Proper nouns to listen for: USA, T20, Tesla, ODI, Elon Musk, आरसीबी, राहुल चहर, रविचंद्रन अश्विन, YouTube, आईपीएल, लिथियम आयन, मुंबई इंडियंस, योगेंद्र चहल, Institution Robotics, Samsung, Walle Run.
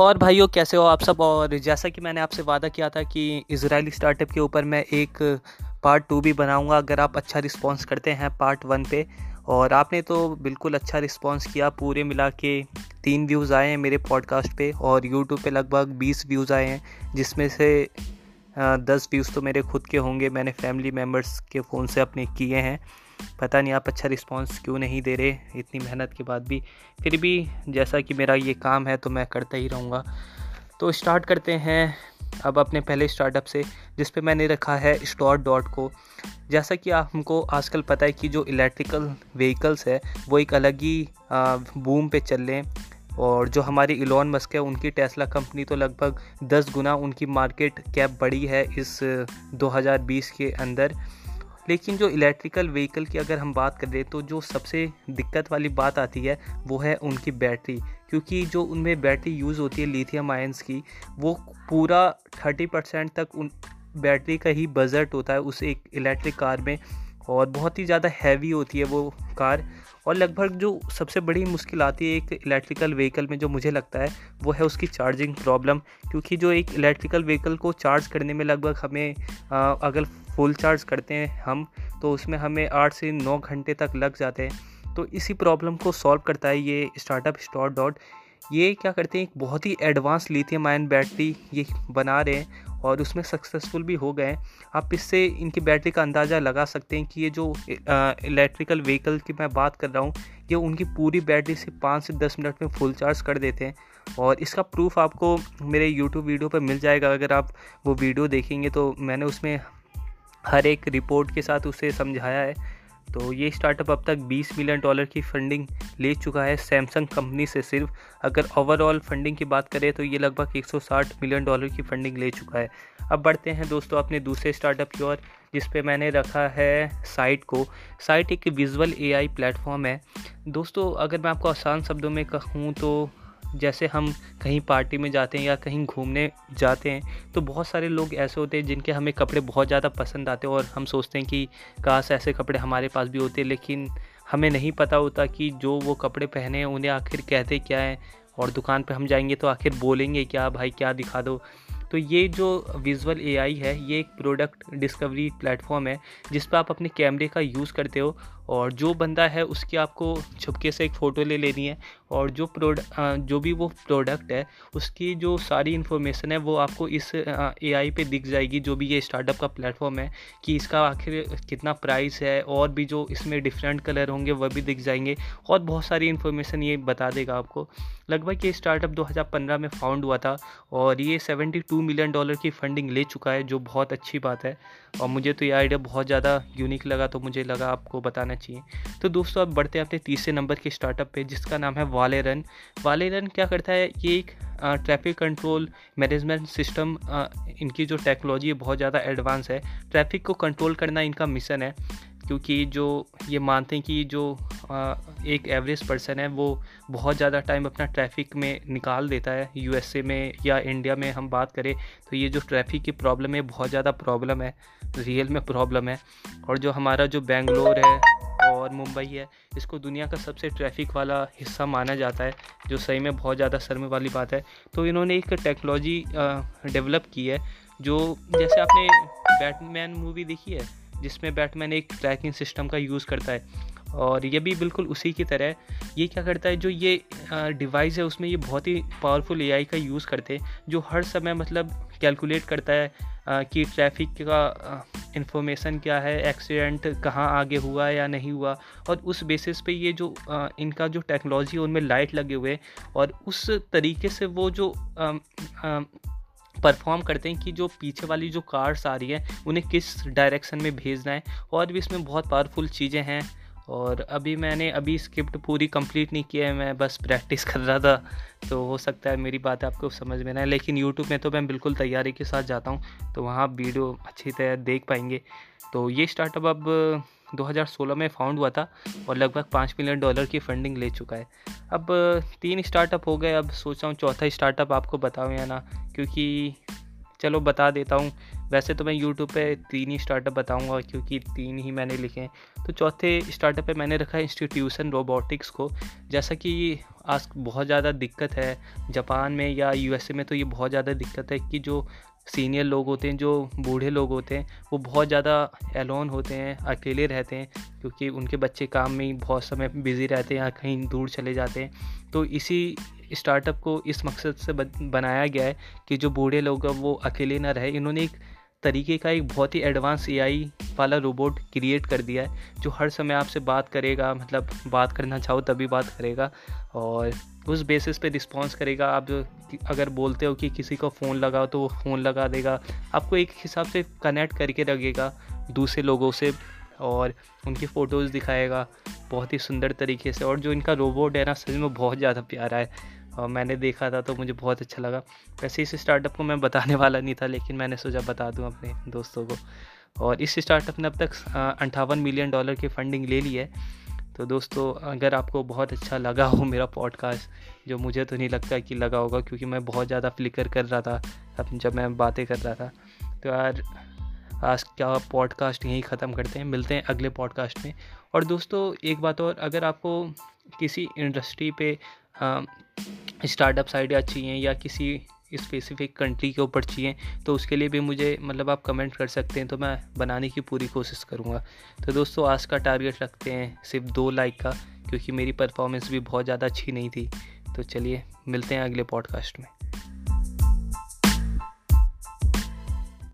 और भाइयों कैसे हो आप सब। और जैसा कि मैंने आपसे वादा किया था कि इजरायली स्टार्टअप के ऊपर मैं एक पार्ट 2 भी बनाऊंगा अगर आप अच्छा रिस्पॉन्स करते हैं पार्ट 1 पे। और आपने तो बिल्कुल अच्छा रिस्पॉन्स किया, पूरे मिला के 3 व्यूज़ आए हैं मेरे पॉडकास्ट पे और यूट्यूब पे लगभग 20 व्यूज़ आए हैं, जिसमें से 10 व्यूज़ तो मेरे खुद के होंगे, मैंने फैमिली मेम्बर्स के फ़ोन से अपने किए हैं। पता नहीं आप अच्छा रिस्पॉन्स क्यों नहीं दे रहे इतनी मेहनत के बाद भी, फिर भी जैसा कि मेरा ये काम है तो मैं करता ही रहूँगा। तो स्टार्ट करते हैं अब अपने पहले स्टार्टअप से, जिस पे मैंने रखा है Store को। जैसा कि आप हमको आजकल पता है कि जो इलेक्ट्रिकल व्हीकल्स है वो एक अलग ही बूम पे चल रहे हैं, और जो हमारी इलॉन मस्क है उनकी टेस्ला कंपनी तो लगभग 10 गुना उनकी मार्केट कैप बढ़ी है इस 2020 के अंदर। लेकिन जो इलेक्ट्रिकल व्हीकल की अगर हम बात करें तो जो सबसे दिक्कत वाली बात आती है वो है उनकी बैटरी, क्योंकि जो उनमें बैटरी यूज़ होती है लिथियम आयंस की, वो पूरा 30% तक उन बैटरी का ही बजट होता है उस एक इलेक्ट्रिक कार में, और बहुत ही ज़्यादा हैवी होती है वो कार। और लगभग जो सबसे बड़ी मुश्किल आती है एक इलेक्ट्रिकल व्हीकल में जो मुझे लगता है वो है उसकी चार्जिंग प्रॉब्लम, क्योंकि जो एक इलेक्ट्रिकल व्हीकल को चार्ज करने में लगभग हमें अगर फुल चार्ज करते हैं हम तो उसमें हमें 8 से 9 घंटे तक लग जाते हैं। तो इसी प्रॉब्लम को सॉल्व करता है ये स्टार्टअप Store। ये क्या करते हैं, एक बहुत ही एडवांस लिथियम आयन बैटरी ये बना रहे हैं और उसमें सक्सेसफुल भी हो गए। आप इससे इनकी बैटरी का अंदाज़ा लगा सकते हैं कि ये जो इलेक्ट्रिकल व्हीकल की मैं बात कर रहा हूँ ये उनकी पूरी बैटरी से 5 से 10 मिनट में फुल चार्ज कर देते हैं। और इसका प्रूफ आपको मेरे YouTube वीडियो पर मिल जाएगा, अगर आप वो वीडियो देखेंगे तो मैंने उसमें हर एक रिपोर्ट के साथ उसे समझाया है। तो ये स्टार्टअप अब तक $20 मिलियन की फंडिंग ले चुका है सैमसंग कंपनी से सिर्फ। अगर ओवरऑल फंडिंग की बात करें तो ये लगभग $160 मिलियन की फंडिंग ले चुका है। अब बढ़ते हैं दोस्तों अपने दूसरे स्टार्टअप की ओर, जिस पे मैंने रखा है Cite को। Cite एक विजुअल AI प्लेटफॉर्म है दोस्तों। अगर मैं आपको आसान शब्दों में कहूँ तो जैसे हम कहीं पार्टी में जाते हैं या कहीं घूमने जाते हैं तो बहुत सारे लोग ऐसे होते हैं जिनके हमें कपड़े बहुत ज़्यादा पसंद आते हैं और हम सोचते हैं कि काश ऐसे कपड़े हमारे पास भी होते, लेकिन हमें नहीं पता होता कि जो वो कपड़े पहने हैं उन्हें आखिर कहते क्या है, और दुकान पे हम जाएंगे तो आखिर बोलेंगे क्या, भाई क्या दिखा दो। तो ये जो विजुअल AI है ये एक प्रोडक्ट डिस्कवरी प्लेटफॉर्म है जिस पर आप अपने कैमरे का यूज़ करते हो और जो बंदा है उसकी आपको छुपके से एक फ़ोटो ले लेनी है, और जो भी वो प्रोडक्ट है उसकी जो सारी इन्फॉर्मेशन है वो आपको इस AI पे दिख जाएगी, जो भी ये स्टार्टअप का प्लेटफॉर्म है, कि इसका आखिर कितना प्राइस है, और भी जो इसमें डिफरेंट कलर होंगे वह भी दिख जाएंगे, और बहुत सारी इन्फॉर्मेशन ये बता देगा आपको। लगभग ये स्टार्टअप 2015 में फाउंड हुआ था और ये $72 मिलियन की फंडिंग ले चुका है, जो बहुत अच्छी बात है। और मुझे तो ये आइडिया बहुत ज़्यादा यूनिक लगा तो मुझे लगा आपको बताना चाहिए। तो दोस्तों अब बढ़ते हैं अपने तीसरे नंबर के स्टार्टअप पे, जिसका नाम है वाले रन। वाले रन क्या करता है, ये एक ट्रैफिक कंट्रोल मैनेजमेंट सिस्टम, इनकी जो टेक्नोलॉजी है बहुत ज़्यादा एडवांस है। ट्रैफिक को कंट्रोल करना इनका मिशन है, क्योंकि जो ये मानते हैं कि जो एक एवरेज पर्सन है वो बहुत ज़्यादा टाइम अपना ट्रैफिक में निकाल देता है। USA में या इंडिया में हम बात करें तो ये जो ट्रैफिक की प्रॉब्लम है बहुत ज़्यादा प्रॉब्लम है, रियल में प्रॉब्लम है। और जो हमारा जो बेंगलोर है और मुंबई है इसको दुनिया का सबसे ट्रैफिक वाला हिस्सा माना जाता है, जो सही में बहुत ज़्यादा शर्म वाली बात है। तो इन्होंने एक टेक्नोलॉजी डेवलप की है, जो जैसे आपने बैटमैन मूवी देखी है जिसमें बैटमैन एक ट्रैकिंग सिस्टम का यूज़ करता है, और ये भी बिल्कुल उसी की तरह है। ये क्या करता है, जो ये डिवाइस है उसमें ये बहुत ही पावरफुल AI का यूज़ करते हैं, जो हर समय मतलब कैलकुलेट करता है कि ट्रैफिक का इन्फॉर्मेशन क्या है, एक्सीडेंट कहाँ आगे हुआ या नहीं हुआ, और उस बेसिस पे ये जो इनका जो टेक्नोलॉजी है उनमें लाइट लगे हुए, और उस तरीके से वो जो परफॉर्म करते हैं कि जो पीछे वाली जो कार्स आ रही है उन्हें किस डायरेक्शन में भेजना है, और भी इसमें बहुत पावरफुल चीज़ें हैं। और मैंने अभी स्क्रिप्ट पूरी कंप्लीट नहीं किया है, मैं बस प्रैक्टिस कर रहा था, तो हो सकता है मेरी बात आपको समझ में ना है, लेकिन YouTube में तो मैं बिल्कुल तैयारी के साथ जाता हूँ तो वहाँ वीडियो अच्छी तरह देख पाएंगे। तो ये स्टार्टअप अब 2016 में फाउंड हुआ था और लगभग $5 मिलियन की फंडिंग ले चुका है। अब 3 स्टार्टअप हो गए, अब सोच रहा हूँ चौथा स्टार्टअप आपको बताऊँ या ना, क्योंकि चलो बता देता हूँ। वैसे तो मैं YouTube पे 3 ही स्टार्टअप बताऊंगा क्योंकि 3 ही मैंने लिखे हैं। तो चौथे स्टार्टअप पे मैंने रखा है इंस्टीट्यूशन रोबोटिक्स को। जैसा कि आज बहुत ज़्यादा दिक्कत है जापान में या USA में, तो ये बहुत ज़्यादा दिक्कत है कि जो सीनियर लोग होते हैं, जो बूढ़े लोग होते हैं, वो बहुत ज़्यादा एलोन होते हैं, अकेले रहते हैं क्योंकि उनके बच्चे काम में ही बहुत समय बिज़ी रहते हैं या कहीं दूर चले जाते हैं। तो इसी स्टार्टअप को इस मकसद से बनाया गया है कि जो बूढ़े लोग हैं वो अकेले ना रहे। इन्होंने एक तरीके का एक बहुत ही एडवांस AI वाला रोबोट क्रिएट कर दिया है जो हर समय आपसे बात करेगा, मतलब बात करना चाहो तभी बात करेगा और उस बेसिस पे रिस्पॉन्स करेगा। आप अगर बोलते हो कि किसी को फ़ोन लगाओ तो वो फ़ोन लगा देगा, आपको एक हिसाब से कनेक्ट करके रखेगा दूसरे लोगों से और उनकी फ़ोटोज़ दिखाएगा बहुत ही सुंदर तरीके से। और जो इनका रोबोट है ना, सच में बहुत ज़्यादा प्यारा है और मैंने देखा था तो मुझे बहुत अच्छा लगा। वैसे इस स्टार्टअप को मैं बताने वाला नहीं था लेकिन मैंने सोचा बता दूं अपने दोस्तों को। और इस स्टार्टअप ने अब तक $58 मिलियन की फंडिंग ले ली है। तो दोस्तों, अगर आपको बहुत अच्छा लगा हो मेरा पॉडकास्ट, जो मुझे तो नहीं लगता कि लगा होगा क्योंकि मैं बहुत ज़्यादा फ्लिकर कर रहा था जब मैं बातें कर रहा था। तो यार आज क्या पॉडकास्ट यहीं ख़त्म करते हैं, मिलते हैं अगले पॉडकास्ट में। और दोस्तों एक बात और, अगर आपको किसी इंडस्ट्री पे स्टार्टअप्स आइडिया चाहिए या किसी स्पेसिफिक कंट्री के ऊपर चाहिए तो उसके लिए भी मुझे आप कमेंट कर सकते हैं, तो मैं बनाने की पूरी कोशिश करूँगा। तो दोस्तों आज का टारगेट रखते हैं सिर्फ 2 लाइक का क्योंकि मेरी परफॉर्मेंस भी बहुत ज़्यादा अच्छी नहीं थी। तो चलिए मिलते हैं अगले पॉडकास्ट में।